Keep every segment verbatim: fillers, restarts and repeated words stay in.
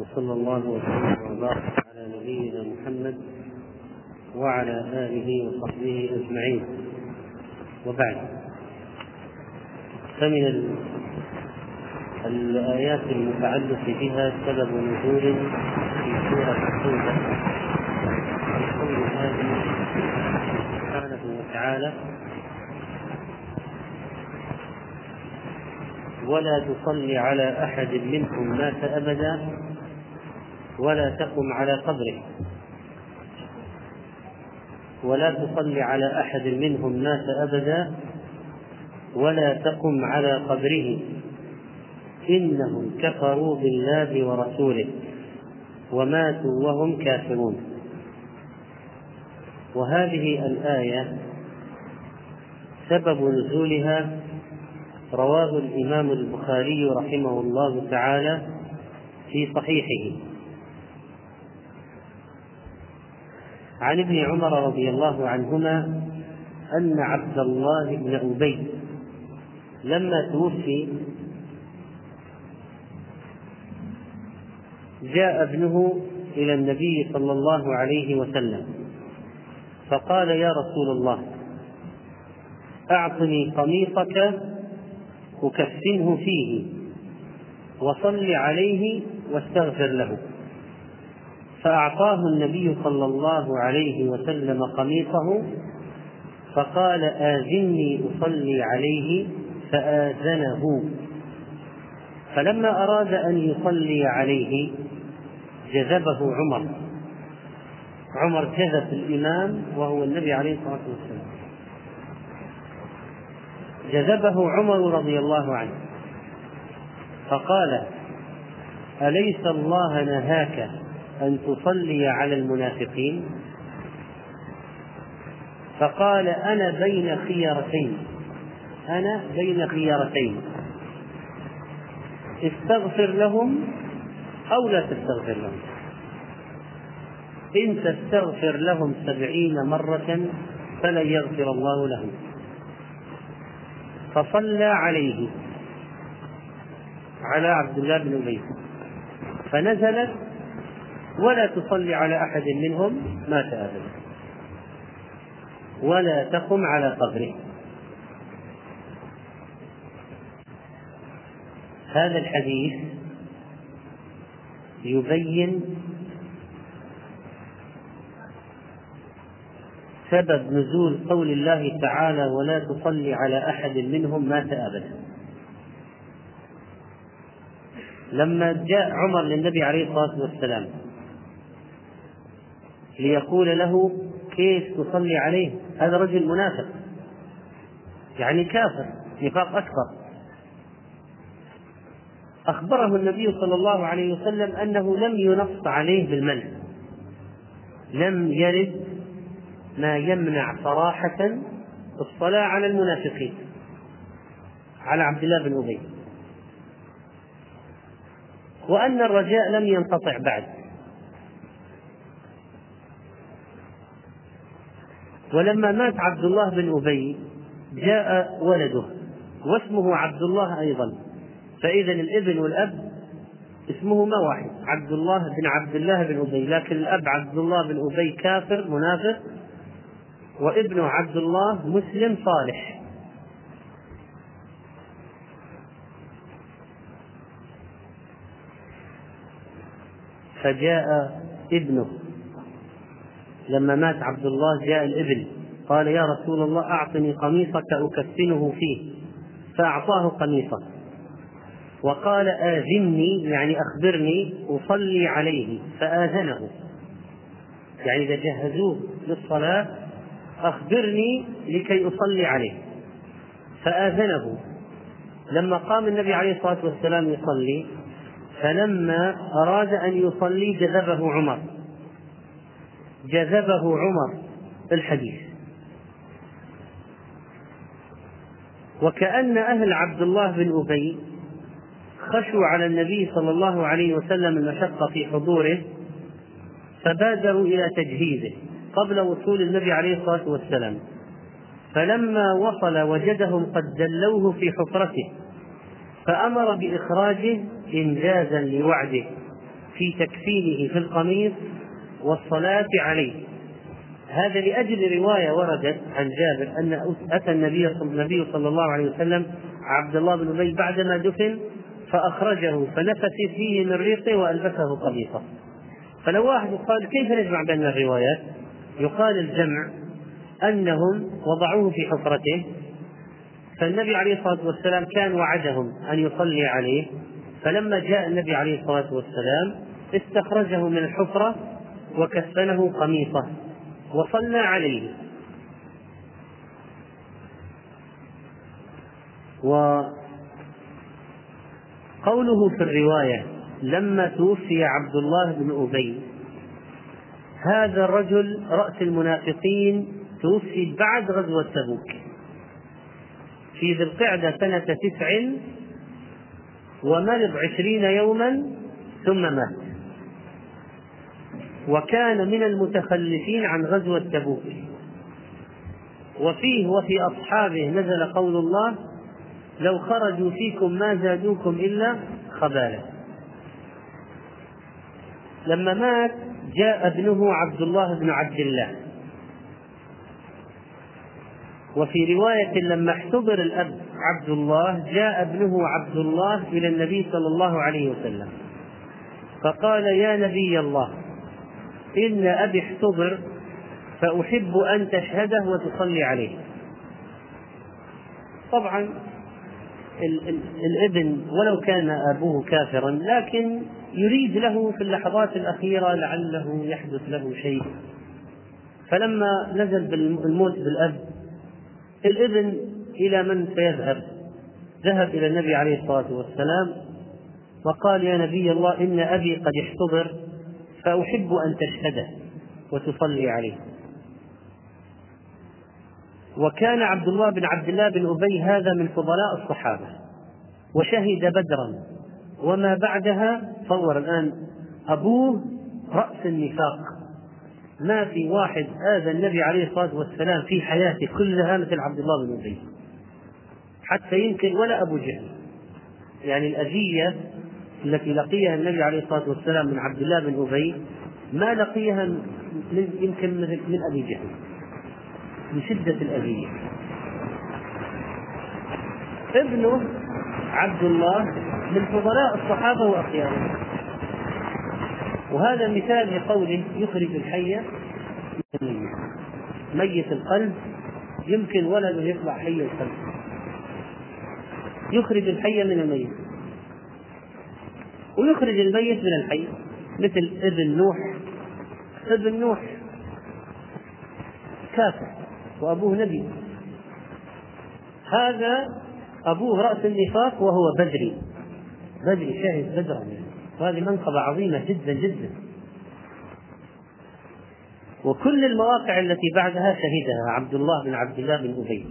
وصلى الله وسلم وبارك على نبينا محمد وعلى آله وصحبه أجمعين، وبعد. فمن الآيات المتعلق بها سبب نزول في سورة التوبة. يقول هذه سبحانه وتعالى: ولا تصل على أحد منهم مات أبدا ولا تقم على قبره ولا تصل على أحد منهم مات أبدا ولا تقم على قبره إنهم كفروا بالله ورسوله وماتوا وهم كافرون. وهذه الآية سبب نزولها رواه الإمام البخاري رحمه الله تعالى في صحيحه عن ابن عمر رضي الله عنهما أن عبد الله بن أبي لما توفي جاء ابنه إلى النبي صلى الله عليه وسلم فقال: يا رسول الله، أعطني قميصك وكفنه فيه وصل عليه واستغفر له. فأعطاه النبي صلى الله عليه وسلم قميصه فقال: آذني أصلي عليه، فآذنه. فلما أراد أن يصلي عليه جذبه عمر عمر جذب الإمام وهو النبي عليه الصلاة والسلام، جذبه عمر رضي الله عنه فقال: أليس الله نهاك أن تصلي على المنافقين؟ فقال: أنا بين خيارتين أنا بين خيارتين استغفر لهم أو لا تستغفر لهم. إن تستغفر لهم سبعين مرة فلن يغفر الله لهم. فصلى عليه، على عبد الله بن أبي، فنزلت: ولا تصلي على أحد منهم مات أبدا ولا تقم على قبره. هذا الحديث يبين سبب نزول قول الله تعالى: ولا تصلي على أحد منهم مات أبدا. لما جاء عمر للنبي عليه الصلاة والسلام ليقول له: كيف تصلي عليه؟ هذا رجل منافق، يعني كافر، نفاق أكبر. أخبره النبي صلى الله عليه وسلم أنه لم ينص عليه بالمنع، لم يرد ما يمنع صراحة الصلاة على المنافقين، على عبد الله بن أبي، وأن الرجاء لم ينقطع بعد، ولما مات عبد الله بن أبي جاء ولده واسمه عبد الله أيضا، فإذا الابن والأب اسمهما واحد، عبد الله بن عبد الله بن أبي، لكن الأب عبد الله بن أبي كافر منافق، وابن عبد الله مسلم صالح. فجاء ابنه لما مات عبد الله، جاء الابن قال: يا رسول الله، أعطني قميصك أكفنه فيه. فأعطاه قميصه وقال: آذني، يعني أخبرني أصلي عليه، فآذنه، يعني إذا جهزوه للصلاة أخبرني لكي أصلي عليه. فآذنه. لما قام النبي عليه الصلاة والسلام يصلي، فلما أراد أن يصلي جذبه عمر جذبه عمر الحديث. وكأن أهل عبد الله بن أبي خشوا على النبي صلى الله عليه وسلم المشقة في حضوره، فبادروا إلى تجهيزه قبل وصول النبي عليه الصلاة والسلام. فلما وصل وجدهم قد دلوه في حفرته، فأمر بإخراجه إنجازا لوعده في تكفينه في القميص والصلاة عليه. هذا لأجل رواية وردت عن جابر أن أتى النبي صلى الله عليه وسلم عبد الله بن أبي بعدما دفن فأخرجه فنفث فيه من ريقه وألبسه قميصه. فلو واحد قال كيف نجمع بين الروايات؟ يقال الجمع أنهم وضعوه في حفرته، فالنبي عليه الصلاة والسلام كان وعدهم أن يصلي عليه، فلما جاء النبي عليه الصلاة والسلام استخرجه من الحفرة وكفنه قميصه وصلى عليه. وقوله في الرواية لما توفي عبد الله بن أبي، هذا الرجل رأس المنافقين توفي بعد غزوة تبوك في ذي القعدة سنة تسع ومرض عشرين يوما ثم مات، وكان من المتخلفين عن غزوة تبوك. وفيه وفي أصحابه نزل قول الله لو خرجوا فيكم ما زادوكم إلا خبالا. لما مات جاء ابنه عبد الله بن عبد الله، وفي رواية لما احتضر الأب عبد الله جاء ابنه عبد الله إلى النبي صلى الله عليه وسلم فقال يا نبي الله إن أبي احتضر فأحب أن تشهده وتصلي عليه. طبعا الابن ولو كان أبوه كافرا لكن يريد له في اللحظات الأخيرة لعله يحدث له شيء، فلما نزل بالموت بالأب الابن إلى من سيذهب؟ ذهب إلى النبي عليه الصلاة والسلام وقال يا نبي الله إن أبي قد احتضر فأحب أن تشهده وتصلي عليه. وكان عبد الله بن عبد الله بن أبي هذا من فضلاء الصحابة وشهد بدرا وما بعدها. صور الآن أبوه رأس النفاق، ما في واحد آذى النبي عليه الصلاة والسلام في حياته كلها مثل عبد الله بن أبي، حتى يمكن ولا أبو جهل. يعني الأذية التي لقيها النبي عليه الصلاة والسلام من عبد الله بن أبي ما لقيها من يمكن من أبي جهل من شدة الأذية. ابنه عبد الله من فضلاء الصحابة وأخيارهم، وهذا مثال لقوله يخرج الحي ميت القلب، يمكن ولده يطلع حي القلب، يخرج الحي من الميت ويخرج الميت من الحي، مثل ابن نوح. ابن نوح كافر وأبوه نبي، هذا أبوه رأس النفاق وهو بدري، بدري شاهد بدرا، وهذه منقبة عظيمة جدا جدا. وكل المواقع التي بعدها شهدها عبد الله بن عبد الله بن أبي،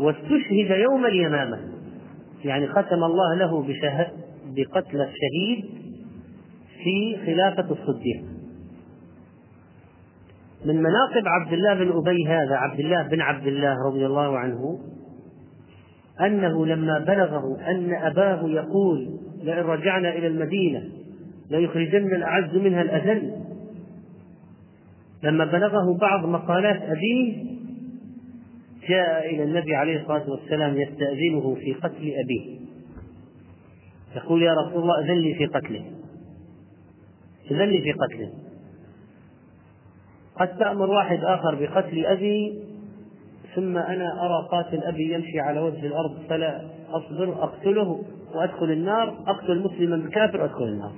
واستشهد يوم اليمامة، يعني ختم الله له بقتل الشهيد في خلافة الصديق. من مناقب عبد الله بن أبي هذا عبد الله بن عبد الله رضي الله عنه أنه لما بلغه أن أباه يقول لئن رجعنا إلى المدينة ليخرجن الأعز منها الأذل، لما بلغه بعض مقالات أبيه جاء إلى النبي عليه الصلاة والسلام يستأذنه في قتل أبيه، يقول يا رسول الله أذن لي في قتله، أذن لي في قتله، قد تأمر واحد آخر بقتل أبي ثم أنا أرى قاتل أبي يمشي على وجه الأرض فلا أصبر أقتله وأدخل النار، أقتل مسلما بكافر وأدخل النار،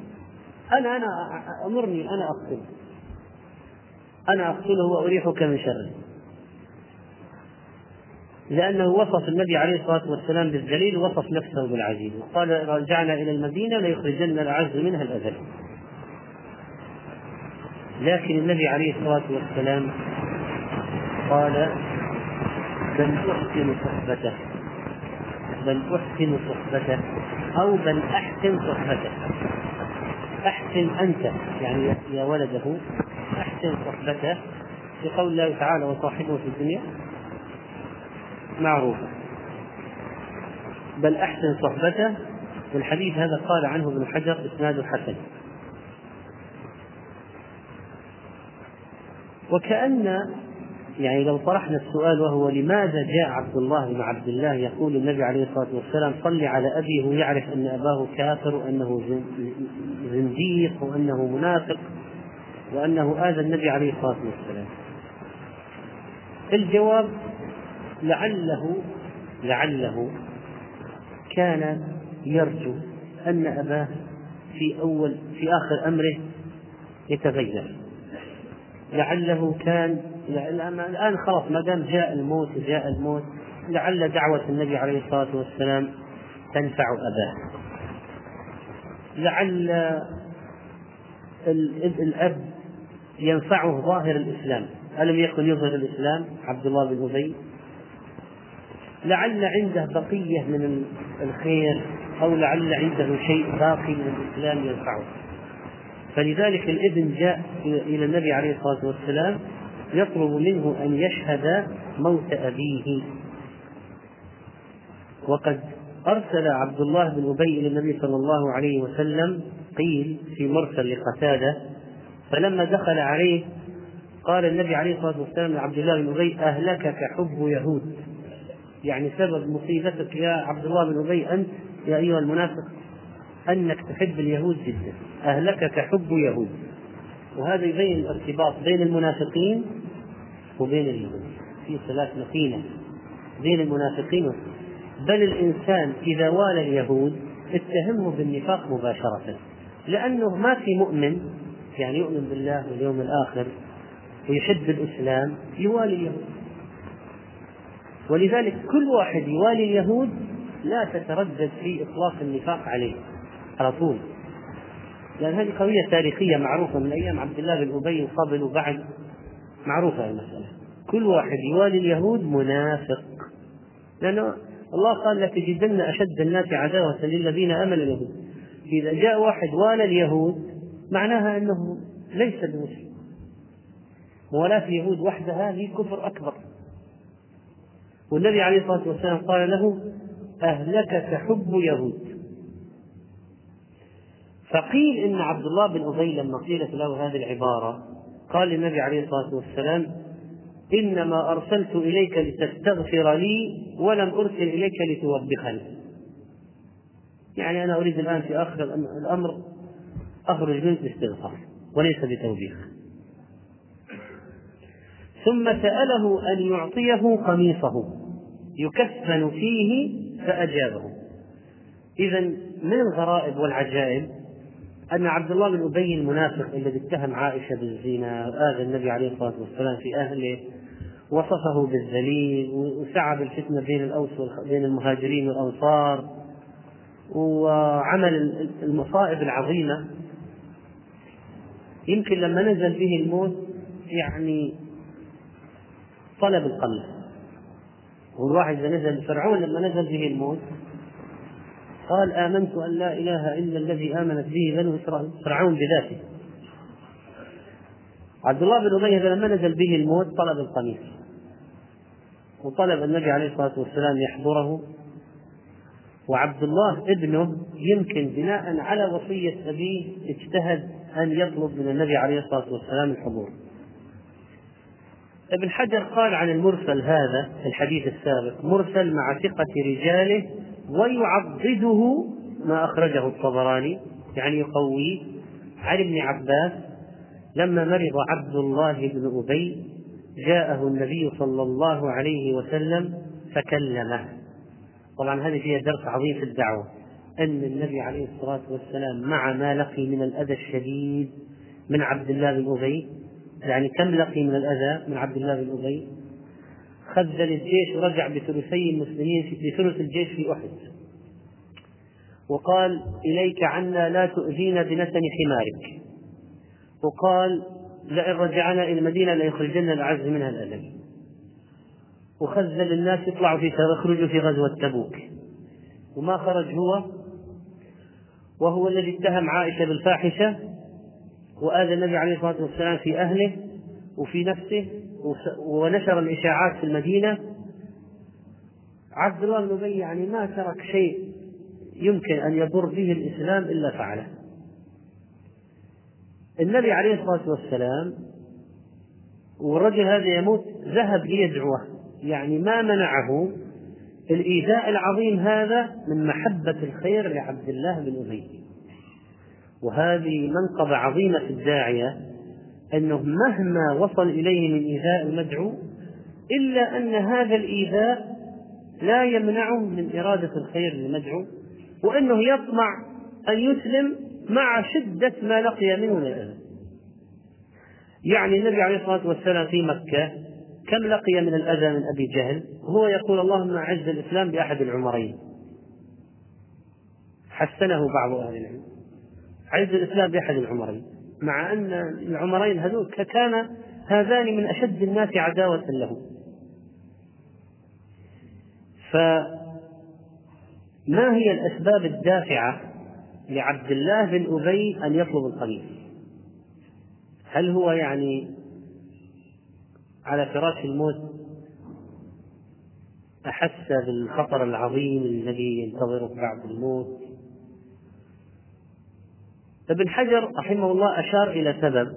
أنا أنا أمرني أنا أقتله أنا أقتله وأريحك من شره. لأنه وصف النبي عليه الصلاة والسلام بالجليل ووصف نفسه بالعزيز وقال إن رجعنا إلى المدينة ليخرجن الأعز منها الأذل. لكن النبي عليه الصلاة والسلام قال بل أحسن صحبته، بل أحسن صحبته أو بل أحسن صحبته، أحسن أنت يعني يا ولده، أحسن صحبته في قول الله تعالى وصاحبه في الدنيا معروفة، بل أحسن صحبته والحديث هذا قال عنه ابن حجر إسناد حسن. وكأن يعني لو طرحنا السؤال وهو لماذا جاء عبد الله بن عبد الله يقول النبي عليه الصلاة والسلام صل على أبي هو يعرف أن أباه كافر وأنه زنديق وأنه منافق وأنه آذى النبي عليه الصلاة والسلام؟ الجواب لعله لعله كان يرجو أن أباه في أول في آخر أمره يتغير، لعله كان الآن خلاص ما دام جاء الموت جاء الموت لعل دعوة النبي عليه الصلاة والسلام تنفع أباه، لعل الأب ينفعه ظاهر الإسلام، ألم يكن يظهر الإسلام عبد الله بن أبي، لعل عنده بقية من الخير أو لعل عنده شيء باقي من الإسلام ينفعه. فلذلك الابن جاء إلى النبي عليه الصلاة والسلام يطلب منه أن يشهد موت أبيه، وقد أرسل عبد الله بن أبي إلى النبي صلى الله عليه وسلم قيل في مرسل لقتادة، فلما دخل عليه قال النبي عليه الصلاة والسلام لعبد الله بن أبي أهلكك حب يهود، يعني سبب مصيبتك يا عبد الله بن أبي أنت يا أيها المنافق أنك تحب اليهود جدا، أهلكك حب يهود. وهذا يبين الارتباط بين المنافقين وبين اليهود، في صلات متينة بين المنافقين، بل الإنسان إذا والى اليهود اتهمه بالنفاق مباشرة، لأنه ما في مؤمن يعني يؤمن بالله واليوم الآخر ويحب الإسلام يوالي اليهود. ولذلك كل واحد يوالي اليهود لا تتردد في إطلاق النفاق عليه على طول، لأن هذه قضية تاريخية معروفة من أيام عبد الله بن أبي قبل وبعد، معروفة المسألة، كل واحد يوالي اليهود منافق، لأنه الله قال لتجدن أشد الناس عداوة للذين آمنوا اليهود، إذا جاء واحد والى اليهود معناها أنه ليس بمسلم، موالاة اليهود وحدها هي كفر أكبر. والنبي عليه الصلاة والسلام قال له أهلكك حب يهود. فقيل إن عبد الله بن أبي لما قيلت له هذه العبارة قال للنبي عليه الصلاة والسلام إنما أرسلت إليك لتستغفر لي ولم أرسل إليك لتوبخني، يعني أنا أريد الآن في آخر الأمر أخرج منك باستغفار وليس بتوبيخ. ثم سأله أن يعطيه قميصه يكفن فيه فأجابه. إذا من الغرائب والعجائب أن عبد الله بن أبي المنافق الذي اتهم عائشة بالزنا وآذى النبي عليه الصلاة والسلام في أهله وصفه بالذليل وسعى بالفتنة بين الأوس بين المهاجرين والأنصار وعمل المصائب العظيمة، يمكن لما نزل به الموت يعني طلب القميص، والواحد إذا نزل فرعون لما نزل به الموت قال آمنت أن لا إله إلا الذي آمنت به بنو إسرائيل، فرعون بذاته. عبد الله بن أبي لما نزل به الموت طلب القميص وطلب النبي عليه الصلاة والسلام يحضره، وعبد الله ابنه يمكن بناء على وصية أبيه اجتهد أن يطلب من النبي عليه الصلاة والسلام الحضور. ابن حجر قال عن المرسل هذا الحديث السابق مرسل مع ثقة رجاله ويعضده ما أخرجه الطبراني، يعني يقويه، عن ابن عباس لما مرض عبد الله بن أبي جاءه النبي صلى الله عليه وسلم فكلمه. طبعا هذه فيها درس عظيم في الدعوة، أن النبي عليه الصلاة والسلام مع ما لقي من الأذى الشديد من عبد الله بن أبي، يعني كم لقي من الأذى من عبد الله بن أبي، خذل الجيش ورجع بثلثي المسلمين بثلث الجيش في أحد، وقال إليك عنا لا تؤذينا بنسن حمارك، وقال لئن رجعنا إلى المدينة ليخرجن الأعز منها الأذل، وخذل الناس يطلعوا في يخرجوا في غزوة تبوك وما خرج هو، وهو الذي اتهم عائشة بالفاحشة وآذى النبي عليه الصلاة والسلام في أهله وفي نفسه ونشر الإشاعات في المدينة. عبد الله بن أبي يعني ما ترك شيء يمكن أن يضر به الإسلام إلا فعله. النبي عليه الصلاة والسلام والرجل هذا يموت ذهب ليدعوه، يعني ما منعه الإيذاء العظيم هذا من محبة الخير لعبد الله بن أبي. وهذه منقبة عظيمة في الداعية، أنه مهما وصل إليه من إيذاء المدعو إلا أن هذا الإيذاء لا يمنعه من إرادة الخير للمدعو، وأنه يطمع أن يسلم مع شدة ما لقي منه من الأذى. يعني النبي عليه الصلاة والسلام في مكة كم لقي من الأذى من أبي جهل، هو يقول اللهم أعز الإسلام بأحد العمرين، حسنه بعض أهل العلم، أعز الإسلام بأحد العمرين، مع أن العمرين هذول كان هذان من أشد الناس عداوة له. فما هي الأسباب الدافعة لعبد الله بن أبي أن يطلب القميص؟ هل هو يعني على فراش الموت أحس بالخطر العظيم الذي ينتظره بعد الموت؟ ابن حجر رحمه الله أشار إلى سبب،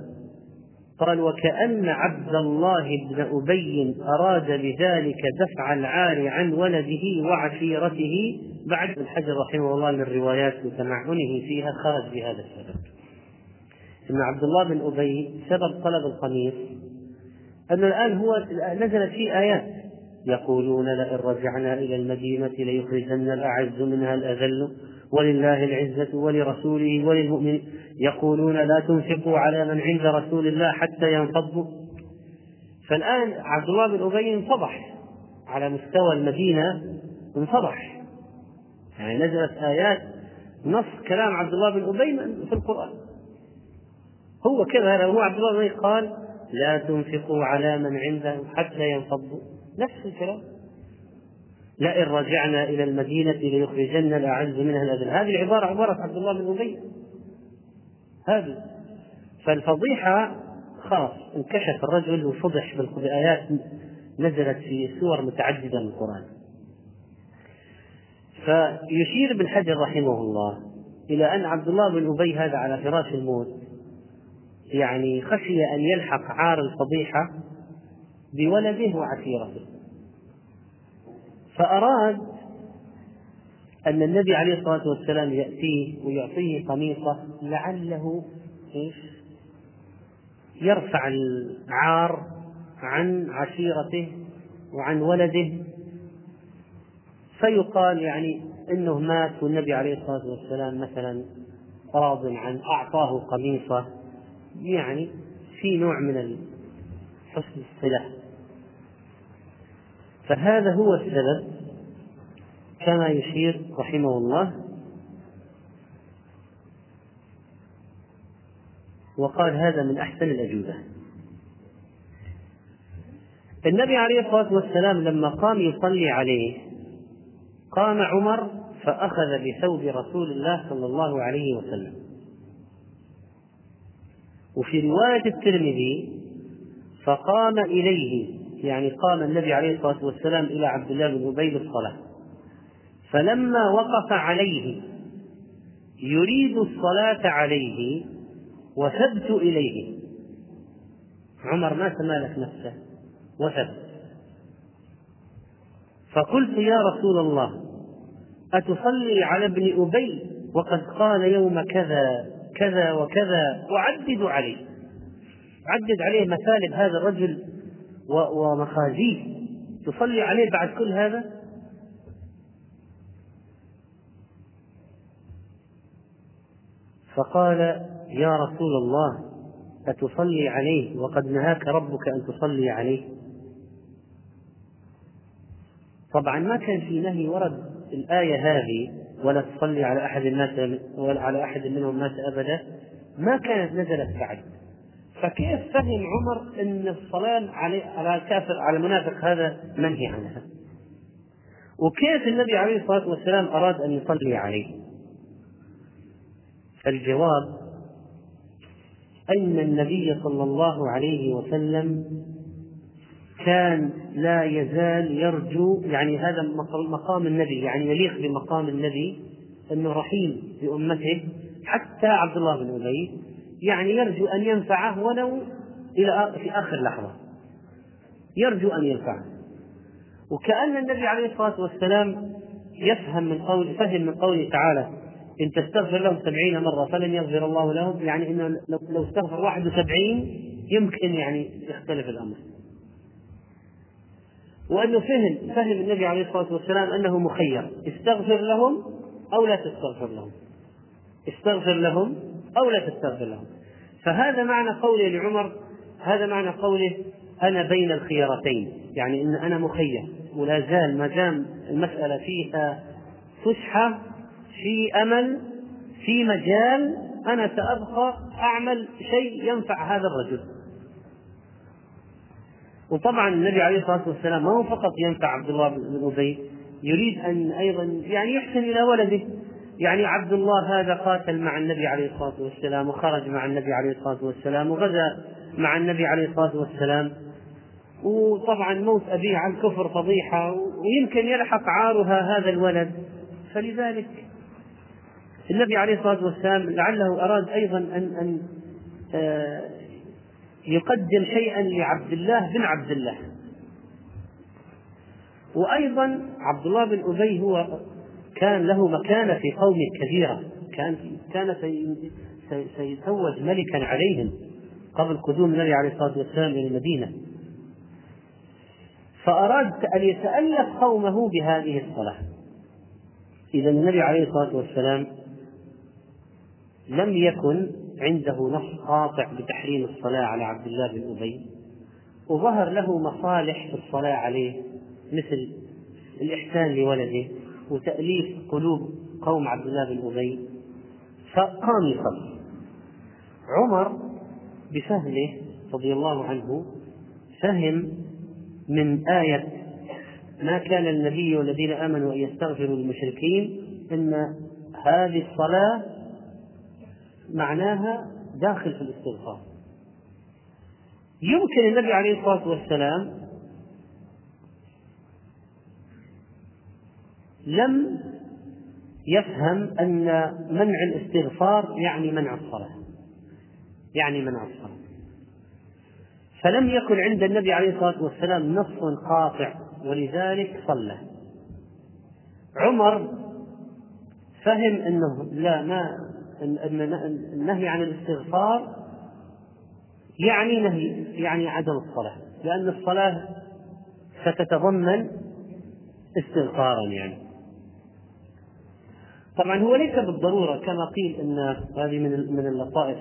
قال وكأن عبد الله بن أبي أراد بذلك دفع العار عن ولده وعشيرته. بعد ابن حجر رحمه الله من الروايات وتمعنه فيها خرج بهذا السبب، إن عبد الله بن أبي سبب طلب القميص أن الآن هو نزلت فيه آيات يقولون لئن رجعنا إلى المدينة ليخرجن الأعز منها الأذل ولله العزة ولرسوله وللمؤمنين، يقولون لا تنفقوا على من عند رسول الله حتى ينفضوا. فالآن عبد الله بن أبي انفضح على مستوى المدينة، انفضح، يعني نزلت آيات نص كلام عبد الله بن أبي في القرآن. هو كذا، هو عبد الله بن أبي قال لا تنفقوا على من عندهم حتى ينفضوا، نفس الكلام لئن رجعنا إلى المدينة ليخرجن الأعز منها الأذل، هذه العبارة عبارة عبد الله بن أبي هذه. فالفضيحة خلاص انكشف الرجل وفضح بالآيات نزلت في سور متعددة من القرآن. فيشير ابن حجر رحمه الله إلى أن عبد الله بن أبي هذا على فراش الموت، يعني خشي أن يلحق عار الفضيحة بولده وعشيرته، فأراد أن النبي عليه الصلاة والسلام يأتيه ويعطيه قميصه لعله يرفع العار عن عشيرته وعن ولده، فيقال يعني إنه مات والنبي عليه الصلاة والسلام مثلا راض عن أعطاه قميصه، يعني في نوع من حسن الصلة. فهذا هو السبب كما يشير رحمه الله. وقال هذا من أحسن الأجوبة. النبي عليه الصلاة والسلام لما قام يصلي عليه قام عمر فأخذ بثوب رسول الله صلى الله عليه وسلم. وفي رواية الترمذي فقام إليه، يعني قام النبي عليه الصلاة والسلام إلى عبد الله بن أبي بالصلاة، فلما وقف عليه يريد الصلاة عليه وثبت إليه، عمر ما تمالك نفسه وثبت، فقلت يا رسول الله أتصلي على ابن أبي وقد قال يوم كذا كذا وكذا، وعدد عليه، عدد عليه مثالب هذا الرجل ومخازيه، تصلي عليه بعد كل هذا؟ فقال يا رسول الله أتصلي عليه وقد نهاك ربك أن تصلي عليه. طبعا ما كان في نهي، ورد الآية هذه ولا تصلي على أحد الناس ولا على أحد منهم الناس أبدا، ما كانت نزلت بعد. فكيف فهم عمر أن الصلاة على على كافر على منافق هذا منهي عنها؟ وكيف النبي عليه الصلاة والسلام أراد أن يصلي عليه؟ الجواب أن النبي صلى الله عليه وسلم كان لا يزال يرجو، يعني هذا مقام النبي، يعني يليق بمقام النبي أنه رحيم بأمته، حتى عبد الله بن أبي يعني يرجو أن ينفعه ولو إلى في آخر لحظة، يرجو أن ينفعه. وكأن النبي عليه الصلاة والسلام يفهم من قول فهم من قوله تعالى إن تستغفر لهم سبعين مرة فلن يغفر الله لهم، يعني إنه لو استغفر واحد وسبعين يمكن يعني يختلف الأمر. وأنه فهم فهم النبي عليه الصلاة والسلام أنه مخير، استغفر لهم أو لا تستغفر لهم، استغفر لهم أو لا تستغفر لهم. فهذا معنى قوله لعمر، هذا معنى قوله أنا بين الخيارتين، يعني إن أنا مخير ولا زال ما دام المسألة فيها فسحة في أمل في مجال، أنا سأبقى أعمل شيء ينفع هذا الرجل. وطبعا النبي عليه الصلاة والسلام ما هو فقط ينفع عبد الله بن أبي، يريد أن أيضا يعني يحسن إلى ولده. يعني عبد الله هذا قاتل مع النبي عليه الصلاة والسلام، وخرج مع النبي عليه الصلاة والسلام، وغزا مع النبي عليه الصلاة والسلام، وطبعا موت أبيه عن كفر فضيحة، ويمكن يلحق عارها هذا الولد. فلذلك النبي عليه الصلاة والسلام لعله أراد أيضا أن, أن يقدم شيئا لعبد الله بن عبد الله. وأيضا عبد الله بن أبي هو كان له مكانة في قوم كبيرة، كان كان سيتزوج ملكا عليهم قبل قدوم النبي عليه الصلاة والسلام إلى المدينة، فأراد أن يتألف قومه بهذه الصلاة. إذا النبي عليه الصلاة والسلام لم يكن عنده نص قاطع بتحريم الصلاة على عبد الله بن أبي، وظهر له مصالح في الصلاة عليه، مثل الإحسان لولده وتأليف قلوب قوم عبد الله بن أبي، فقام يصلي. عمر بفهمه رضي الله عنه فهم من آية ما كان النبي والذين آمنوا أن يستغفروا للمشركين أن هذه الصلاة معناها داخل في الاستغفار. يمكن النبي عليه الصلاة والسلام لم يفهم أن منع الاستغفار يعني منع الصلاة، يعني منع الصلاة، فلم يكن عند النبي عليه الصلاة والسلام نص قاطع، ولذلك صلى. عمر فهم أنه لا ما أن النهي عن الاستغفار يعني نهي يعني عدم الصلاة، لأن الصلاة ستتضمن استغفارا يعني. طبعا هو ليس بالضرورة كما قيل أن هذه من اللطائف،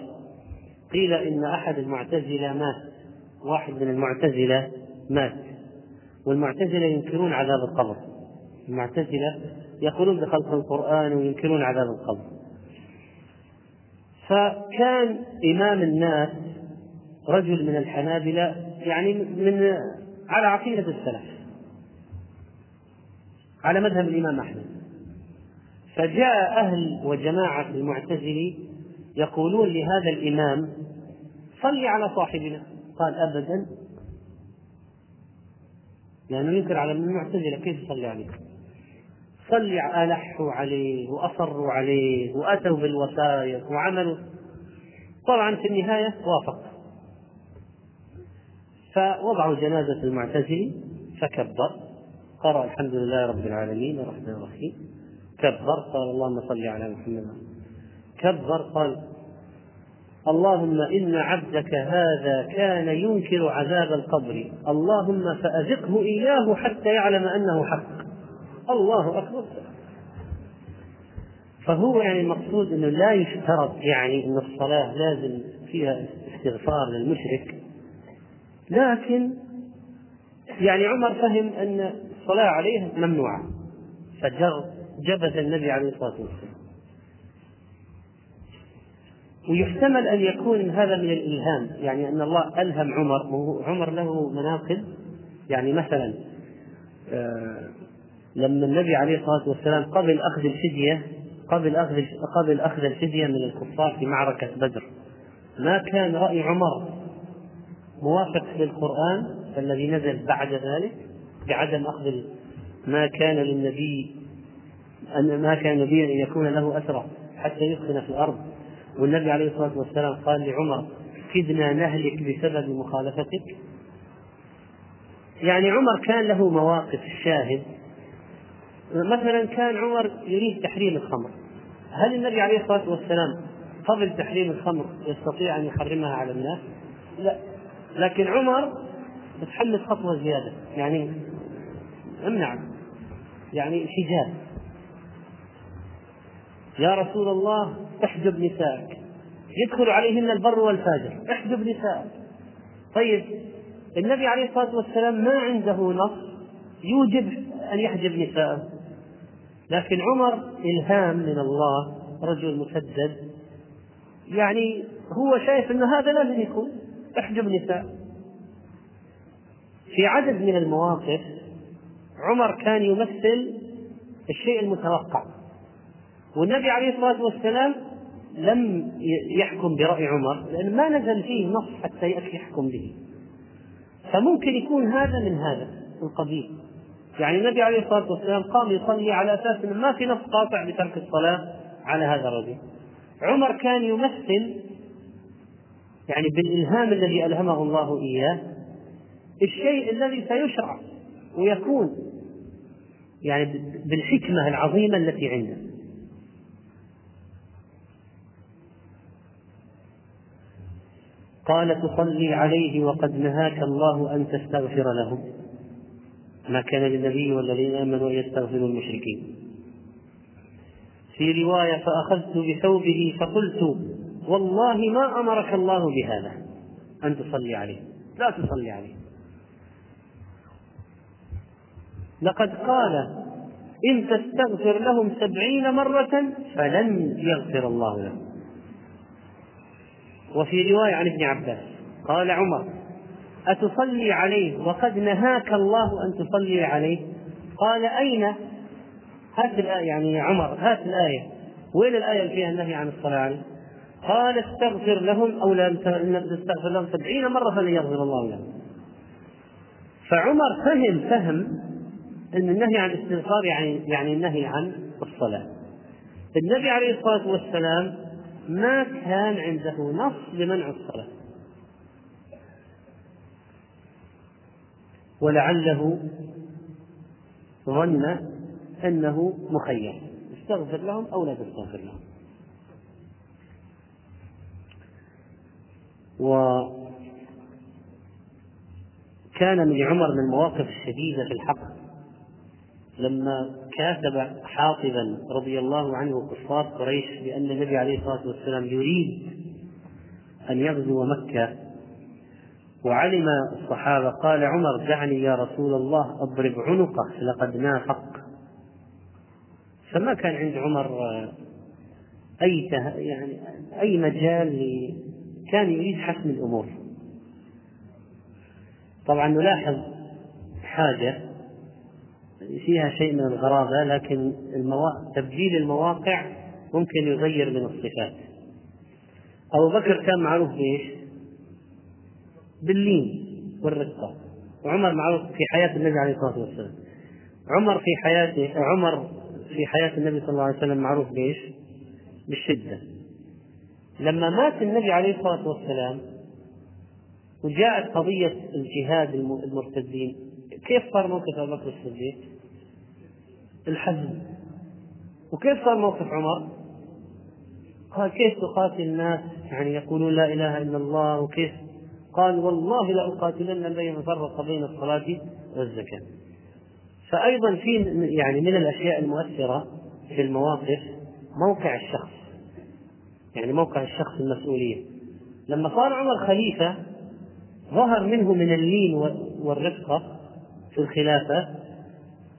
قيل أن أحد المعتزلة مات، واحد من المعتزلة مات، والمعتزلة ينكرون عذاب القبر، المعتزلة يقولون بخلق القرآن وينكرون عذاب القبر. فكان إمام الناس رجل من الحنابلة، يعني من على عقيدة السلف على مذهب الإمام أحمد، فجاء أهل وجماعة المعتزلة يقولون لهذا الإمام صلي على صاحبنا، قال أبدا، لأنه ينكر على المعتزلة كيف يصلي عليه، صلي، ألحوا عليه وأصروا عليه وأتوا بالوثائق وعملوا. طبعا في النهاية وافق، فوضعوا جنازة المعتزلة، فكبر، قرأ الحمد لله رب العالمين الرحمن الرحيم، كبر قال اللهم صل على محمد، كبر قال اللهم إن عبدك هذا كان ينكر عذاب القبر، اللهم فأذقه إياه حتى يعلم أنه حق، الله أكبر. فهو يعني المقصود أنه لا يشترط يعني أن الصلاة لازم فيها استغفار للمشرك، لكن يعني عمر فهم أن الصلاة عليه ممنوعة، فجر جبث النبي عليه الصلاة والسلام. ويحتمل أن يكون هذا من الإلهام، يعني أن الله ألهم عمر، وعمر له مناقب، يعني مثلا لما النبي عليه الصلاة والسلام قبل أخذ الفدية قبل أخذ قبل أخذ الفدية من الكفار في معركة بدر، ما كان رأي عمر موافق للقرآن الذي نزل بعد ذلك بعدم أخذ ما كان للنبي أن ما كان نبيا أن يكون له أسرى حتى يسكن في الأرض. والنبي عليه الصلاة والسلام قال لعمر كدنا نهلك بسبب مخالفتك. يعني عمر كان له مواقف شاهد. مثلا كان عمر يريد تحريم الخمر، هل النبي عليه الصلاة والسلام قبل تحريم الخمر يستطيع أن يحرمها على الناس؟ لا، لكن عمر بتحمس خطوة زيادة، يعني امنع، يعني حجاب، يا رسول الله احجب نسائك، يدخل عليهن البر والفاجر، احجب نسائك. طيب النبي عليه الصلاة والسلام ما عنده نص يوجب أن يحجب نساءه، لكن عمر إلهام من الله، رجل مسدد، يعني هو شايف أن هذا لازم يكون احجب نساء. في عدد من المواقف عمر كان يمثل الشيء المتوقع، والنبي عليه الصلاة والسلام لم يحكم برأي عمر لأن ما نزل فيه نص حتى يحكم به، فممكن يكون هذا من هذا القبيل. يعني النبي عليه الصلاة والسلام قام يصلي على أساس أن ما في نص قاطع بترك الصلاة على هذا الرجل. عمر كان يمثل يعني بالإلهام الذي ألهمه الله إياه الشيء الذي سيشرع ويكون، يعني بالحكمة العظيمة التي عنده. قال تصلي عليه وقد نهاك الله أن تستغفر له، ما كان للنبي والذين آمنوا يستغفروا المشركين. في رواية فأخذت بثوبه فقلت والله ما أمرك الله بهذا أن تصلي عليه، لا تصلي عليه. لقد قال إن تستغفر لهم سبعين مرة فلن يغفر الله لهم. وفي رواية عن ابن عباس قال عمر أتصلي عليه وقد نهاك الله أن تصلي عليه؟ قال أين؟ هات الآية، يعني عمر هات الآية، وين الآية اللي فيها النهي عن الصلاة عليه؟ قال استغفر لهم أو لا تستغفر لهم سبعين مرة فلن يغفر الله لهم. فعمر فهم فهم أن النهي عن الاستغفار يعني, يعني النهي عن الصلاة. النبي عليه الصلاة والسلام ما كان عنده نص لمنع الصلاة، ولعله ظن أنه مخير، استغفر لهم أو لا تستغفر لهم. وكان من عمر من المواقف الشديدة في الحق لما كاتب حاطبا رضي الله عنه كفار قريش بأن النبي عليه الصلاة والسلام يريد أن يغزو مكة، وعلم الصحابة قال عمر دعني يا رسول الله أضرب عنقه لقد نافق. فما كان عند عمر أي, يعني أي مجال، كان يريد حسم الأمور. طبعا نلاحظ حاجة فيها شيء من الغرابة، لكن تبديل المواقع ممكن يغير من الصفات. أبو بكر كان معروف بإيش؟ باللين والرقة. وعمر معروف في حياة النبي عليه الصلاة والسلام، عمر في حياته عمر في حياة النبي صلى الله عليه وسلم معروف بإيش؟ بالشدة. لما مات النبي عليه الصلاة والسلام وجاءت قضية الجهاد المرتدين، كيف صار موقف أبو بكر الصديق؟ الحزم. وكيف صار موقف عمر؟ قال كيف تقاتل الناس يعني يقولون لا إله إلا الله، وكيف؟ قال والله لأقاتلن الذي يفرق بين الصلاة والزكاة. فأيضا في يعني من الأشياء المؤثرة في المواقف موقع الشخص، يعني موقع الشخص المسؤولية. لما صار عمر خليفة ظهر منه من اللين والرفقة في الخلافة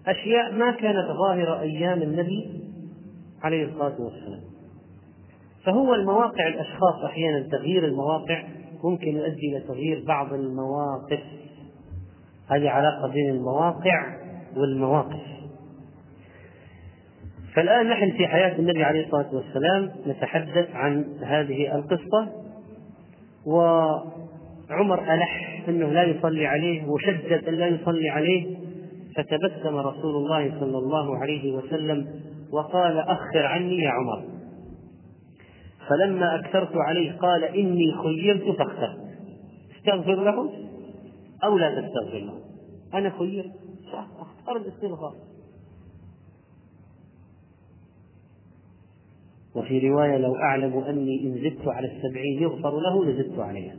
أشياء ما كانت ظاهرة أيام النبي عليه الصلاة والسلام. فهو المواقع، الأشخاص أحيانا تغيير المواقع ممكن يؤدي إلى تغيير بعض المواقف. هذه علاقة بين المواقع والمواقف. فالآن نحن في حياة النبي عليه الصلاة والسلام نتحدث عن هذه القصة، وعمر ألح أنه لا يصلي عليه وشدد أن لا يصلي عليه، فتبسم رسول الله صلى الله عليه وسلم وقال أخر عني يا عمر. فلما أكثرت عليه قال إني خيرت فاخترت، استغفر لهم أو لا تستغفر لهم، أنا خيرت فاختار الاستغفار. وفي رواية لو أعلم أني إن زدت على السبعين يغفر له لزدت عليها،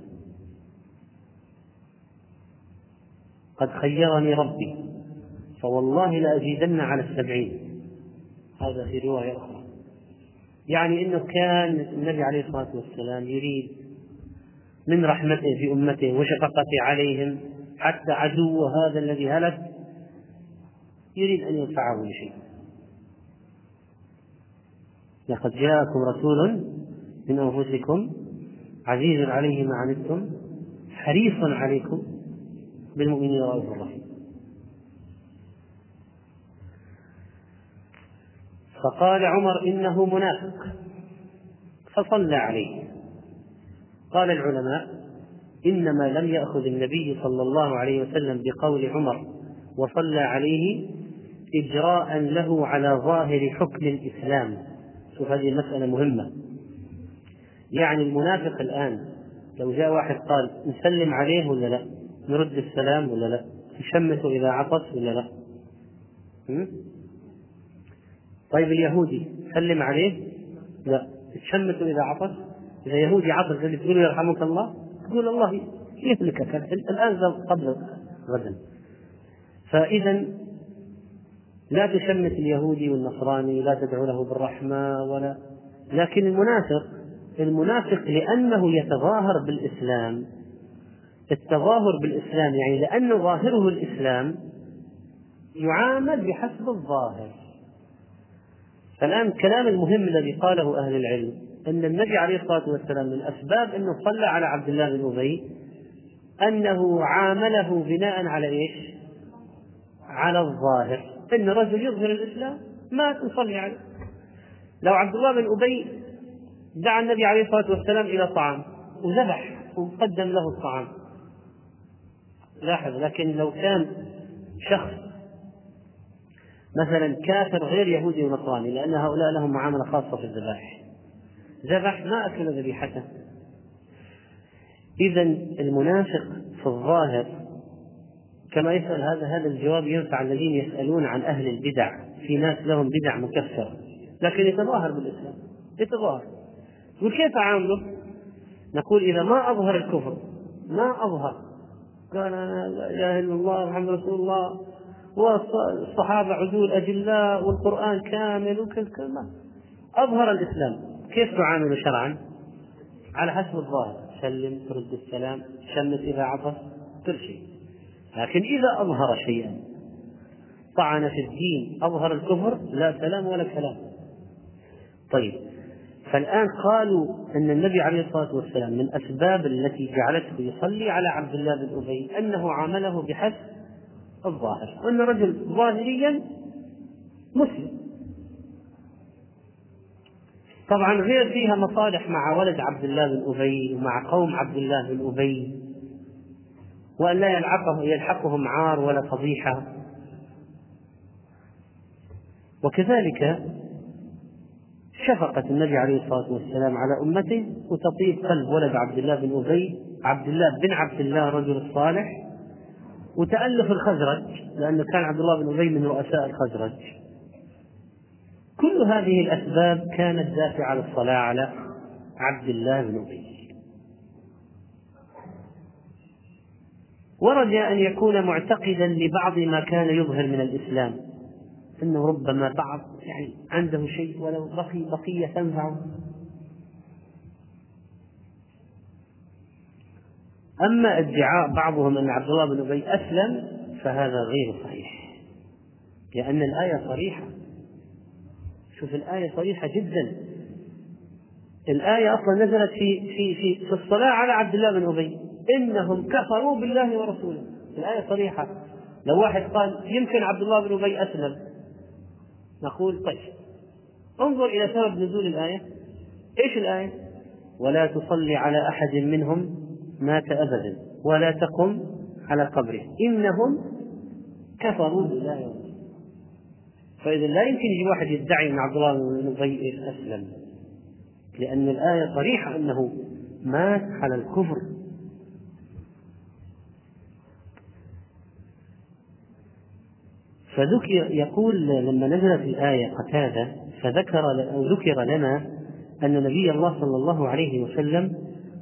قد خيرني ربي فوالله لأزيدن على السبعين. هذا في رواية أخرى. يعني إنه كان النبي عليه الصلاة والسلام يريد من رحمته في أمته وشفقته عليهم، حتى عدو هذا الذي هلك يريد أن ينفعه بشيء. لقد جاءكم رسول من أنفسكم عزيز عليه ما عنتم حريص عليكم بالمؤمنين رؤوف رحيم. فقال عمر إنه منافق فصلى عليه. قال العلماء إنما لم يأخذ النبي صلى الله عليه وسلم بقول عمر وصلى عليه إجراء له على ظاهر حكم الإسلام. وهذه مسألة مهمة. يعني المنافق الآن لو جاء واحد قال نسلم عليه ولا لا، نرد السلام ولا لا، نشمته إذا عطس ولا لا؟ طيب اليهودي سلم عليه؟ لا. تشمته إذا عطس؟ إذا يهودي عطس تقول يرحمك الله، تقول الله يهلكك الآن قبل غدا. فإذا لا تشمت اليهودي والنصراني، لا تدعو له بالرحمة ولا. لكن المنافق المنافق لأنه يتظاهر بالإسلام، التظاهر بالإسلام يعني لأن ظاهره الإسلام يعامل بحسب الظاهر. فالآن الكلام المهم الذي قاله أهل العلم أن النبي عليه الصلاة والسلام من أسباب أنه صلى على عبد الله بن أبي أنه عامله بناء على إيش؟ على الظاهر. إن رجل يظهر الإسلام ما تصلي عليه. لو عبد الله بن أبي دعا النبي عليه الصلاة والسلام إلى طعام وذبح وقدم له الطعام، لاحظ. لكن لو كان شخص مثلا كافر غير يهودي ونصراني، لأن هؤلاء لهم معاملة خاصة في الذبائح، ذبح ما أكل ذبيحته. إذا المنافق في الظاهر كما يسأل هذا هذا الجواب ينفع الذين يسألون عن أهل البدع، في ناس لهم بدع مكفرة لكن يتظاهر بالإسلام، يتظاهر. وكيف عامله؟ نقول إذا ما أظهر الكفر، ما أظهر قال لا إله إلا الله محمد رسول الله والصحابة عدول أجلاء والقرآن كامل وكل كلمة، أظهر الإسلام، كيف تعامله شرعا؟ على حسب الظاهر، سلم، ترد السلام، شمت إذا عطس، كل شيء. لكن إذا أظهر شيئا، طعن في الدين، أظهر الكفر، لا سلام ولا كلام. طيب، فالآن قالوا أن النبي عليه الصلاة والسلام من أسباب التي جعلته يصلي على عبد الله بن أبي أنه عامله بحسب الظاهر، وأن رجل ظاهريا مسلم طبعا غير فيها مصالح مع ولد عبد الله بن أبي ومع قوم عبد الله بن أبي، وأن لا يلحقهم عار ولا فضيحة. وكذلك شفقة النبي عليه الصلاة والسلام على أمته وتطيب قلب ولد عبد الله بن أبي، عبد الله بن عبد الله رجل الصالح، وتألف الخزرج لأنه كان عبد الله بن أبي من رؤساء الخزرج. كل هذه الأسباب كانت دافعة للصلاة على عبد الله بن أبي. ورجاء أن يكون معتقدا لبعض ما كان يظهر من الإسلام، أنه ربما بعض يعني عنده شيء ولو بقي بقية تنفعه. أما ادعاء بعضهم أن عبد الله بن أبي أسلم فهذا غير صحيح، لأن الآية صريحة. شوف، الآية صريحة جدا. الآية أصلا نزلت في في في, في الصلاة على عبد الله بن أبي، إنهم كفروا بالله ورسوله. الآية صريحة. لو واحد قال يمكن عبد الله بن أبي أسلم، نقول طيب انظر إلى سبب نزول الآية. إيش الآية؟ ولا تصلي على أحد منهم مات أبدا ولا تقم على قبره إنهم كفروا بالله ورسوله. فإذا لا يمكن يجي واحد يدعي أن عبد الله بن زيد أسلم، لأن الآية صريحة أنه مات على الكفر. فذكر يقول لما نزلت الآية قتادة فذكر ذكر لنا أن نبي الله صلى الله عليه وسلم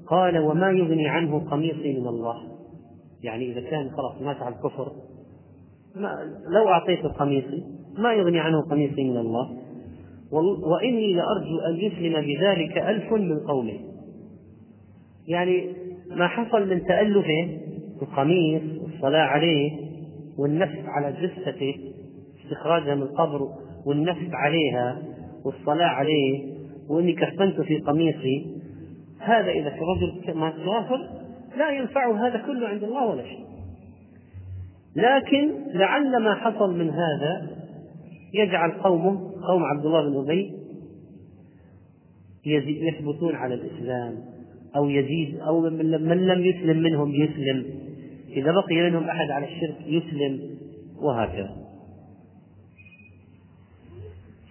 قال وما يغني عنه قميصي من الله، يعني إذا كان خلاص مات على الكفر لو أعطيته قميصي ما يغني عنه قميصي من الله، وإني لأرجو أن يسلم بذلك ألف من قومه. يعني ما حصل من تألفه القميص والصلاة عليه والنفس على جثته استخراجها من القبر والنفس عليها والصلاة عليه وإني كفنت في قميصي، هذا إذا كرجل ما كافر لا ينفعه هذا كله عند الله ولا شيء. لكن لعل ما حصل من هذا يجعل قومه قوم عبد الله بن أبي يثبتون على الإسلام أو يزيد، أو من لم يسلم منهم يسلم، إذا بقي منهم أحد على الشرك يسلم، وهكذا.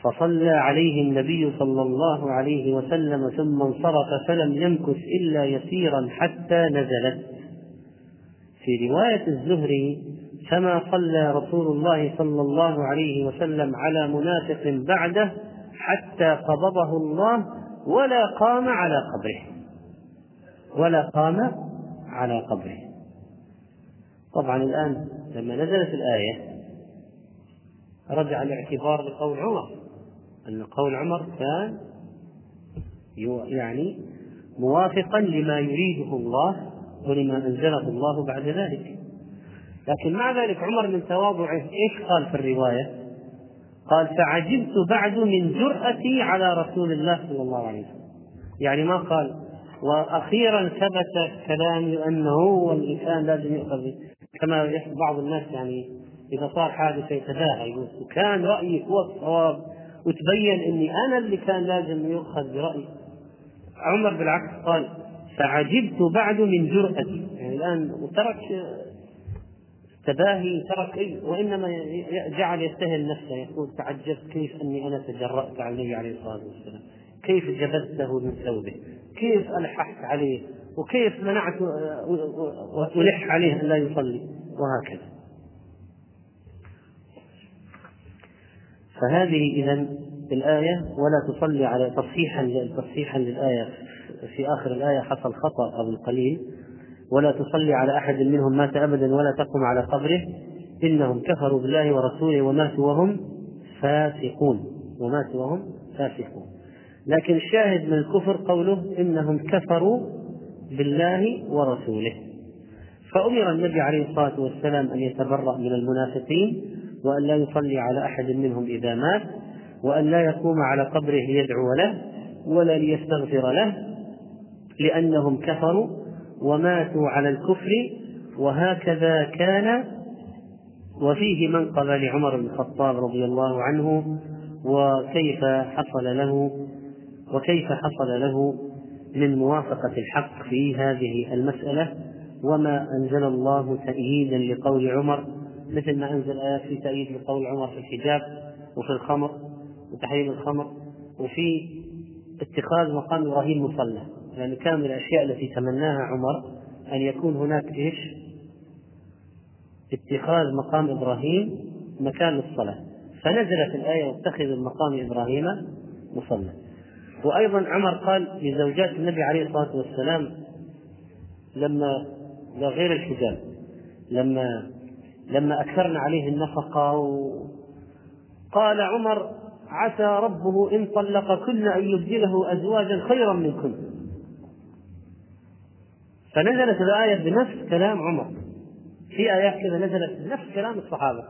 فصلى عليه النبي صلى الله عليه وسلم ثم انصرف فلم يمكث إلا يسيرا حتى نزلت. في رواية الزهري فما صلى رسول الله صلى الله عليه وسلم على منافق بعده حتى قبضه الله ولا قام على قبره ولا قام على قبره. طبعا الآن لما نزلت الآية رجع الاعتبار لقول عمر، أن قول عمر كان يعني موافقا لما يريده الله ولما أنزله الله بعد ذلك. لكن مع ذلك عمر من تواضعه إيش قال في الرواية؟ قال فعجبت بعد من جرأتي على رسول الله صلى الله عليه وسلم، يعني ما قال وأخيرا ثبت كلامي أنه هو الإنسان لازم يؤخذ به كما يحب بعض الناس، يعني إذا صار حادث يتداعى وكان رأيي هو الصواب وتبين أني أنا اللي كان لازم يؤخذ برأيي. عمر بالعكس قال فعجبت بعد من جرأتي، يعني الآن وترك تباهي ترك أي وإنما جعل يستهل نفسه يقول تعجبت كيف أني أنا تجرأت على النبي عليه الصلاة والسلام، كيف جبسته من ثوبه، كيف ألححت عليه، وكيف منعت ولح عليه أن لا يصلي، وهكذا. فهذه إذن الآية. ولا تصلي على تصحيحا تصحيحا للآية، في آخر الآية حصل خطأ أو القليل. ولا تصلي على أحد منهم مات أبدا ولا تقم على قبره إنهم كفروا بالله ورسوله وماتوا وهم فاسقون وماتوا وهم فاسقون. لكن الشاهد من الكفر قوله إنهم كفروا بالله ورسوله، فأمر النبي عليه الصلاة والسلام أن يتبرأ من المنافقين وأن لا يصلي على أحد منهم إذا مات، وأن لا يقوم على قبره ليدعو له ولا ليستغفر له، لأنهم كفروا وماتوا على الكفر، وهكذا كان. وفيه منقب لعمر بن الخطاب رضي الله عنه وكيف حصل له وكيف حصل له من موافقة الحق في هذه المسألة، وما أنزل الله تأييدا لقول عمر مثل ما أنزل آيات في تأييد لقول عمر في الحجاب وفي الخمر وتحريم الخمر وفي اتخاذ مقام إبراهيم مصلى، لأن كان من الأشياء التي تمناها عمر أن يكون هناك إيش اتخاذ مقام إبراهيم مكان للصلاة، فنزلت الآية واتخذ المقام إبراهيم مصلى. وأيضا عمر قال لزوجات النبي عليه الصلاة والسلام لما غير الحجاب لما لما أكثرنا عليه النفقة، قال عمر عسى ربه إن طلقكن أن يبدله أزواجا خيرا منكن، فنزلت الآية بنفس كلام عمر. في آيات كذا نزلت بنفس كلام الصحابة،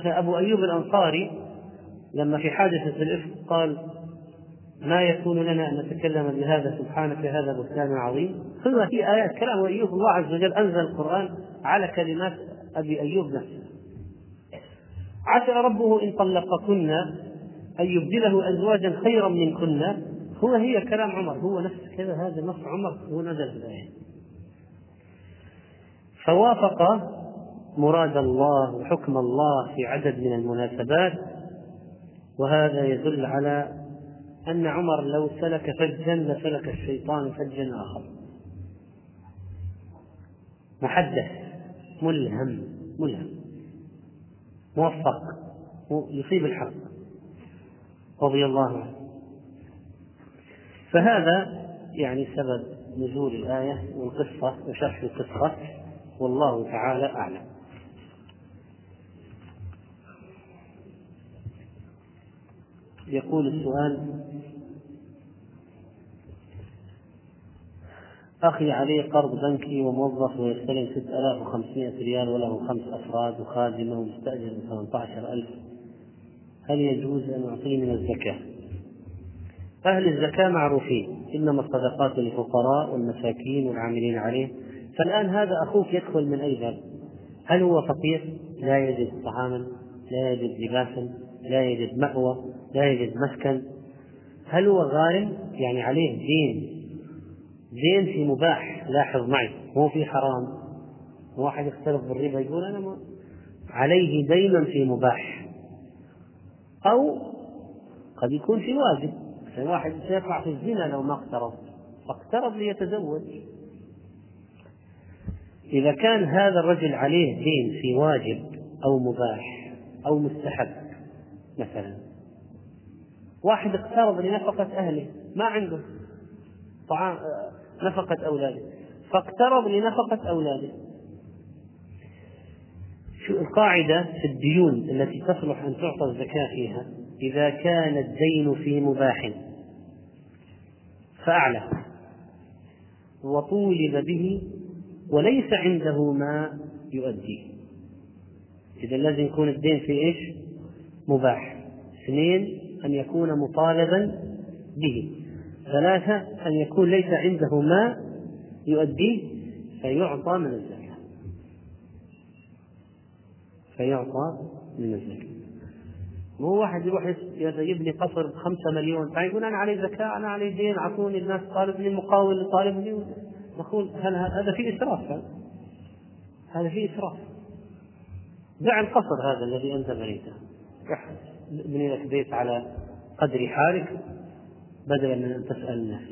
مثلا أبو أيوب الأنصاري لما في حادثة الإفك قال ما يكون لنا أن نتكلم بهذا سبحانك هذا بهتان عظيم، ثم في آيات كلام أيوب الله عز وجل أنزل القرآن على كلمات أبي أيوب نفسه، عسى ربه إن طلقكن أن يبدله أزواجا خيرا منكن، هو هي كلام عمر، هو نفس كذا، هذا نص عمر هو نزل في الآية. فوافق مراد الله وحكم الله في عدد من المناسبات، وهذا يدل على أن عمر لو سلك فجا لسلك الشيطان فجا آخر محدث ملهم ملهم موفق يصيب الحق رضي الله عنه. فهذا يعني سبب نزول الآية والقصة وشرح القصة، والله تعالى أعلم. يقول السؤال: أخي عليه قرض بنكي وموظف ويستلم ستة آلاف وخمسمائة ريال وله خمس أفراد وخادمة ومستأجر ثمانية عشر ألف، هل يجوز أن أعطيه من الزكاة؟ أهل الزكاة معروفين، إنما الصدقات للفقراء والمساكين والعاملين عليه. فالآن هذا أخوك يدخل من أي باب؟ هل هو فقير لا يجد طعاما، لا يجد لباسا، لا يجد مأوى، لا يجد مسكن؟ هل هو غارم يعني عليه دين دين في مباح؟ لاحظ معي، مو في حرام. واحد يختلف بالربا يقول أنا ما عليه دينا في مباح، أو قد يكون في واجب. الواحد سيقع في الزنا لو ما اقترض، فاقترض ليتزوج. إذا كان هذا الرجل عليه دين في واجب أو مباح أو مستحب، مثلا واحد اقترض لنفقة أهله، ما عنده طعام نفقة أولاده، فاقترض لنفقة أولاده. القاعدة في الديون التي تصلح أن تعطى الزكاة فيها: إذا كان الدين في مباح فأعلى وطولب به وليس عنده ما يؤديه. إذا لازم يكون الدين في إيش؟ مباح. اثنين، أن يكون مطالبا به. ثلاثة، أن يكون ليس عنده ما يؤديه، فيعطى من الزكاة فيعطى من الزكاة. مو واحد يروح يبني قصر بخمسة مليون فيقول أنا علي زكاة، أنا علي دين، عطوني الناس طالبني، المقاول طالبني. نقول هذا فيه إسراف، هذا فيه إسراف. دع القصر هذا الذي أنت بنيته، ابني لك بيت على قدر حالك بدلا من أن تسأل الناس.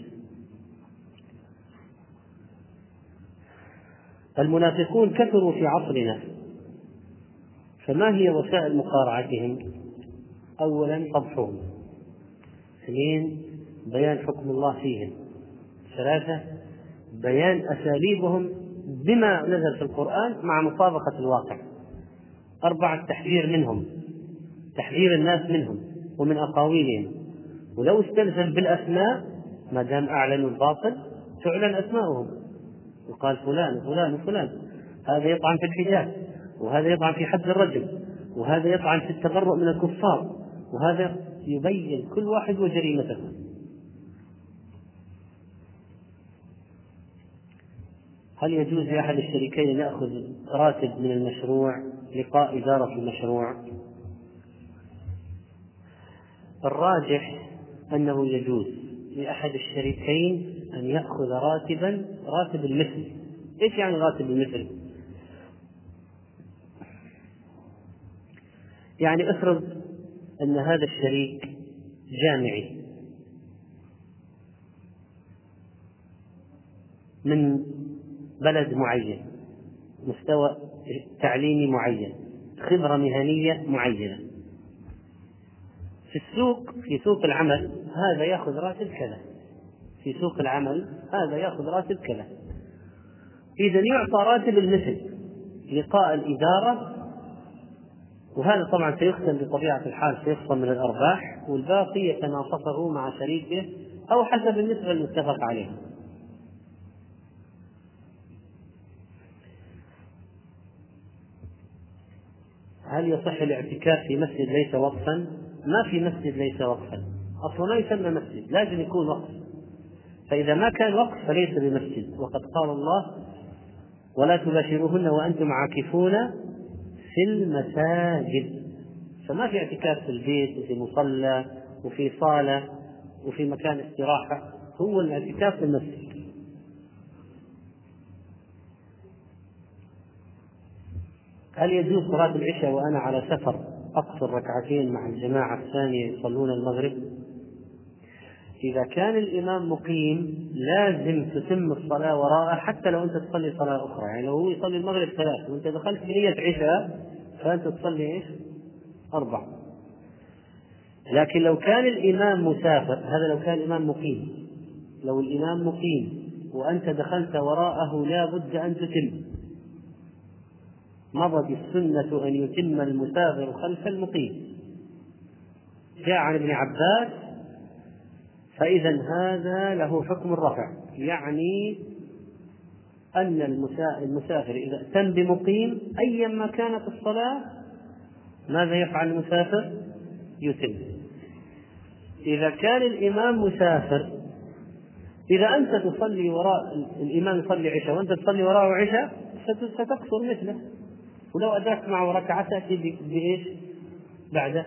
المنافقون كثروا في عصرنا، فما هي وسائل مقارعتهم؟ أولا قبحهم، اثنين بيان حكم الله فيهم، ثلاثة بيان أساليبهم بما نزل في القرآن مع مطابقة الواقع، أربعة التحذير منهم، تحذير الناس منهم ومن أقاويلهم، ولو استلزم بالأسماء ما دام أعلنوا الباطل تعلن أسماءهم، وقال فلان وفلان وفلان، هذا يطعن في الحجاب، وهذا يطعن في حد الرجل، وهذا يطعن في التبرؤ من الكفار، وهذا يبين كل واحد وجريمته. هل يجوز لأحد الشريكين أن يأخذ راتب من المشروع لقاء إدارة المشروع؟ الراجح أنه يجوز لأحد الشريكين أن يأخذ راتبا راتب المثل. إيش يعني راتب المثل؟ يعني أفرض أن هذا الشريك جامعي من بلد معين، مستوى تعليمي معين، خبرة مهنية معينة، في السوق في سوق العمل هذا يأخذ راتب كذا، في سوق العمل هذا يأخذ راتب كذا. إذا يعطى راتب المثل لقاء الإدارة، وهذا طبعا سيختم بطبيعة الحال، سيختم من الأرباح والباقي يتناقصه مع شريكه أو حسب النسبة المتفق عليها. هل يصح الاعتكاف في مسجد ليس وقفا؟ ما في مسجد ليس وقفا، أصلا ما يسمى مسجد، لازم يكون وقف، فإذا ما كان وقف فليس بمسجد. وقد قال الله: ولا تباشروهن وأنتم عاكفون في المساجد. فما في اعتكاف في البيت وفي مصلى وفي صالة وفي مكان استراحة، هو الاعتكاف في المسجد. هل يجوز صلاة العشاء وأنا على سفر أقصر ركعتين مع الجماعة الثانية يصلون المغرب؟ إذا كان الإمام مقيم لازم تتم الصلاة وراءه حتى لو أنت تصلي صلاة أخرى. يعني لو هو يصلي المغرب ثلاث وأنت دخلت بنية عشاء فأنت تصلي إيش؟ أربع. لكن لو كان الإمام مسافر، هذا لو كان الإمام مقيم، لو الإمام مقيم وأنت دخلت وراءه لا بد أن تتم. مضت السنة أن يتم المسافر خلف المقيم. جاء عن ابن عباس: فإذا هذا له حكم الرفع، يعني أن المسافر إذا ائتم بمقيم أيما كانت الصلاة ماذا يفعل المسافر؟ يتم. إذا كان الإمام مسافر، إذا أنت تصلي وراء الإمام يصلي عشاء وأنت تصلي وراءه عشاء ستقصر مثله، ولو أدركت معه ركعة تأتي بإيش بعده؟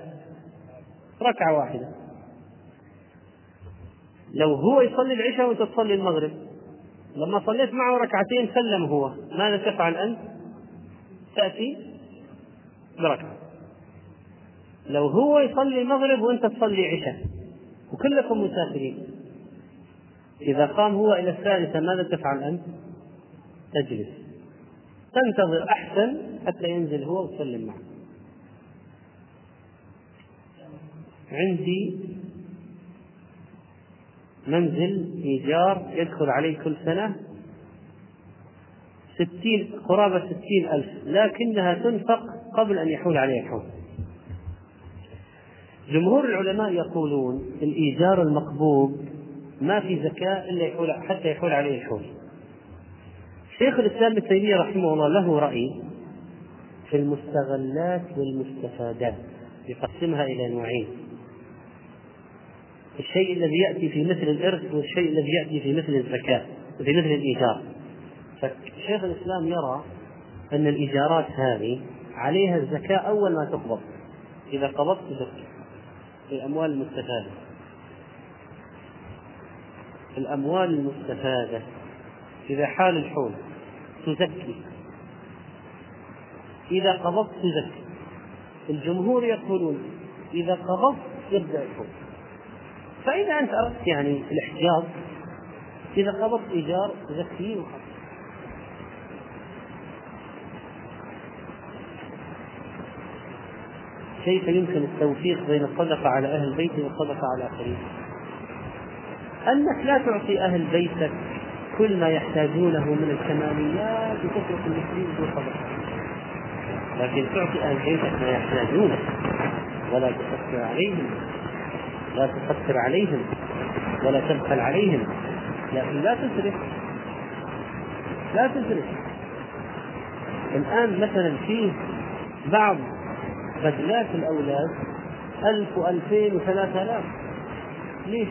ركعة واحدة. لو هو يصلي العشاء وأنت تصلي المغرب، لما صليت معه ركعتين سلم هو، ماذا تفعل أنت؟ تأتي بركعة. لو هو يصلي المغرب وأنت تصلي عشاء وكلكم مسافرين، إذا قام هو إلى الثالثة ماذا تفعل أنت؟ تجلس تنتظر أحسن حتى ينزل هو وتسلم معه. عندي منزل إيجار يدخل عليه كل سنة ستين قرابة ستين ألف، لكنها تنفق قبل أن يحول عليه الحول. جمهور العلماء يقولون الإيجار المقبوض ما في زكاة إلا يحول حتى يحول عليه الحول. شيخ الاسلام ابن تيمية رحمه الله له رأي في المستغلات والمستفادات، يقسمها إلى نوعين: الشيء الذي يأتي في مثل الإرث، والشيء الذي يأتي في مثل الزكاة وفي مثل الإيجار. فشيخ الاسلام يرى أن الإيجارات هذه عليها الزكاة أول ما تقبض، إذا قبضت زكاة الأموال المستفادة. الأموال المستفادة إذا حال الحول تزكي، إذا قبضت تزكي. الجمهور يقولون إذا قبضت يبدأ الحول. فإذا أنت أردت يعني الإحجاز، إذا قبضت إيجار تزكي وخلاص. كيف يمكن التوفيق بين الصدقة على أهل البيت والصدقة على آخرين؟ أنك لا تعطي أهل بيتك كل ما يحتاجونه من الكماليات وتترك المسلمين دون صدقة، لكن تعطي أهل بيتك ما يحتاجونه ولا تؤثر عليهم، لا تؤثر عليهم ولا تبخل عليهم، لكن لا تسرف لا تسرف. الآن مثلا فيه بعض بدلات الأولاد ألف وألفين وثلاثة آلاف. ليش؟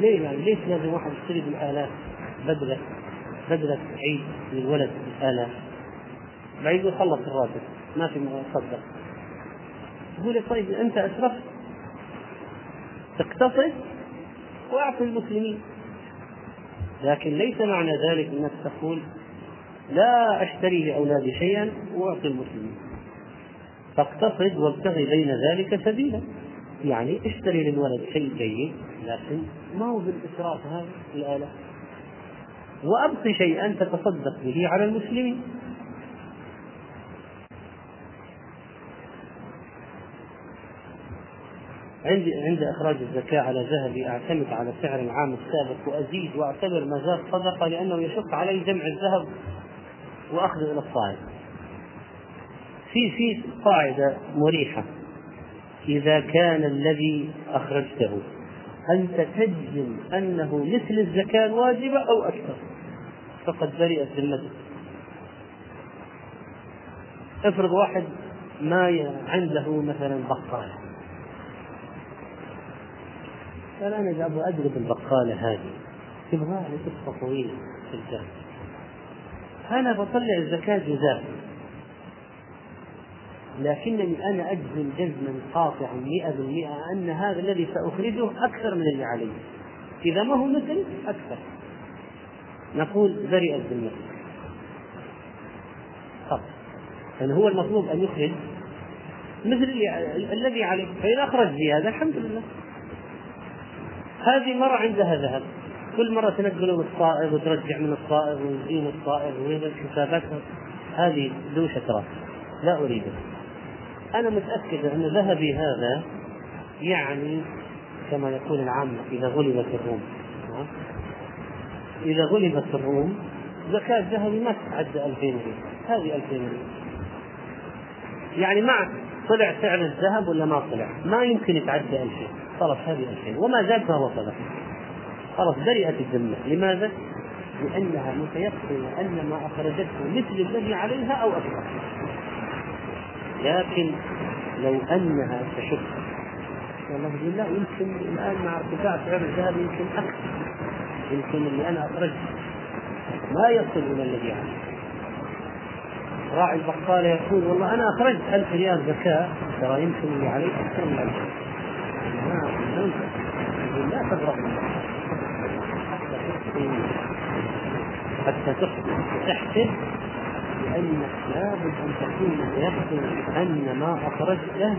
ليه يعني ليش لازم واحد يشتري بالآلاف بدلة بدلة عيد للولد بالآلاف؟ بعيد يخلص الراتب ما في مصدق. تقول طيب أنت أسرفت، تقتصد وأعطي المسلمين، لكن ليس معنى ذلك أنك تقول لا أشتري لأولادي شيئا وأعطي المسلمين. فاقتصد وابتغي بين ذلك سبيلا، يعني اشتري للولد شيء جيد لكن ما هو بالإسراف هذا الآلة، وأبقي شيئا تتصدق به على المسلمين. عندي عند إخراج الزكاة على ذهبي أعتمد على سعر العام السابق وأزيد، وأعتبر ما زاد صدقة لأنه يشق علي جمع الذهب وأخذ إلى الصاعد. في في قاعدة مريحة: إذا كان الذي أخرجته أنت تجزم أنه مثل الزكاة الواجبة أو أكثر فقد برئت ذمته. افرض واحد ما عنده مثلا بقالة، قال أنا إذا أبغى أجلب البقالة هذه تبغاها لقصة طويلة في الجهاز، أنا بطلع الزكاة جزاء، لكنني أنا أجزم جزما قاطعا مئة بالمئة أن هذا الذي سأخرجه أكثر من اللي عليه، إذا ما هو مثل أكثر، نقول برئ الذمة. طب هل هو المطلوب أن يخرج مثل الذي عليه، فإن أخرج بهذا الحمد لله. هذه مرة عندها ذهب، كل مرة تنقلون الصائغ وترجع من الصائغ وتزيل الصائغ ويبقى حساباتها، هذه ذو شطرة لا أريده. أنا متأكد أن ذهبي هذا يعني كما يقول العامة إذا غلبت الروم، إذا غلبت الروم زكاة ذهبي ما تتعدى ألفين ريال، هذه ألفين ريال يعني ما طلع سعر الذهب ولا ما طلع، ما يمكن يتعدى ألفين، خلاص هذه ألفين وما زاد فهو صدقة، خلاص برئت الذمة. لماذا؟ لأنها متيقنة أن ما أخرجته مثل الذي عليها أو أكثر. لكن لو أنها تشك والله بالله يمكن الآن مع ارتفاع سعر الذهب يمكن أكثر، يمكن اللي أنا أخرجته ما يصل إلى الذي عليه. راعي البقالة يقول والله أنا أخرجت ألف ريال زكاة، ترى يمكن اللي عليه أكثر من ألف. لا تضرب حتى تحسب، لأنك لابد أن تكون يقصد أن ما أخرجته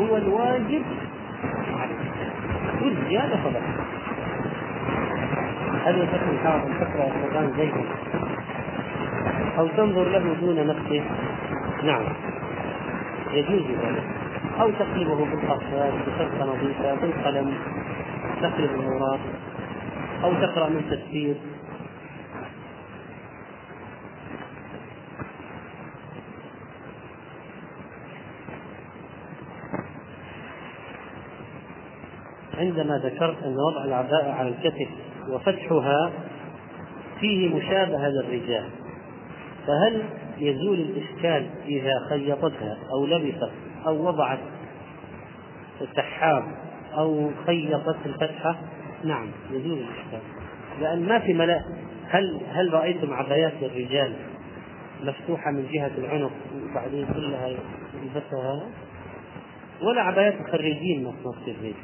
هو الواجب عليك والزيادة فضل. هل يمكن أن تقرأ القرآن زيها أو تنظر له دون نفسه؟ نعم يجوز ذلك، أو تقلبه بالأطفال بخرقة نظيفة بالقلم تقلب الأوراق، أو تقرأ من تفسير. عندما ذكرت أن وضع العباءة على الكتف وفتحها فيه مشابهة للرجال، فهل يزول الإشكال إذا خيطتها أو لبست أو وضعت السحاب أو خيطت الفتحة؟ نعم يزول الإشكال، لأن ما في ملأ. هل هل رأيتم عبايات الرجال مفتوحة من جهة العنق وبعدين كلها يلبسها، ولا عبايات الخريجين مصنوعة في البيت؟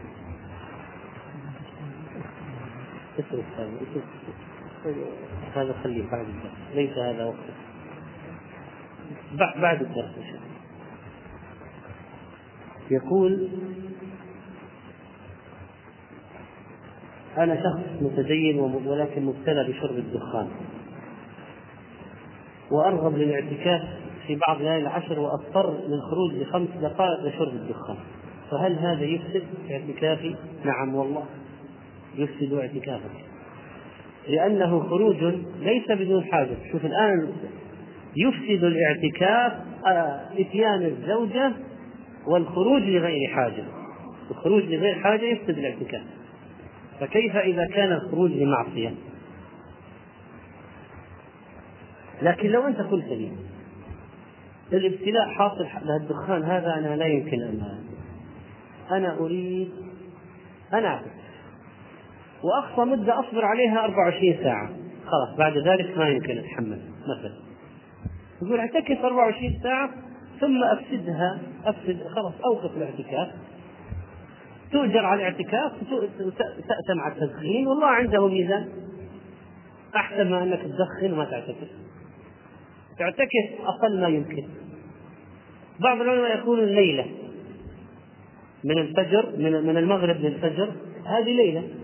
هذا خليه بعد الدرس، ليس هذا وقت بعد الدرس. يقول أنا شخص متدين ولكن مبتلى بشرب الدخان، وأرغب للاعتكاف في بعض ليالي العشر وأضطر للخروج لخمس دقائق لشرب الدخان، فهل هذا يفسد اعتكافي؟ نعم والله يفسد اعتكافك، لأنه خروج ليس بدون حاجة. شوف الآن يفسد الاعتكاف إتيان الزوجة والخروج لغير حاجة، الخروج لغير حاجة يفسد الاعتكاف، فكيف إذا كان الخروج لمعصية؟ لكن لو أنت قلت لي الابتلاء حاصل للدخان هذا أنا لا يمكن أن أنا أريد أنا أعتكف، وأقصى مدة أصبر عليها أربعة وعشرين ساعة، خلاص بعد ذلك ما يمكن أتحمل مثلا، يقول اعتكف أربعة وعشرين ساعة ثم أفسدها، أفسد خلاص أوقف الاعتكاف، تؤجر على الاعتكاف وتأتم على التدخين، والله عنده ميزان، أحسن ما أنك تدخن وما تعتكف، تعتكف أقل ما يمكن. بعض العلماء يقولون ليلة من الفجر، من المغرب للفجر، هذه ليلة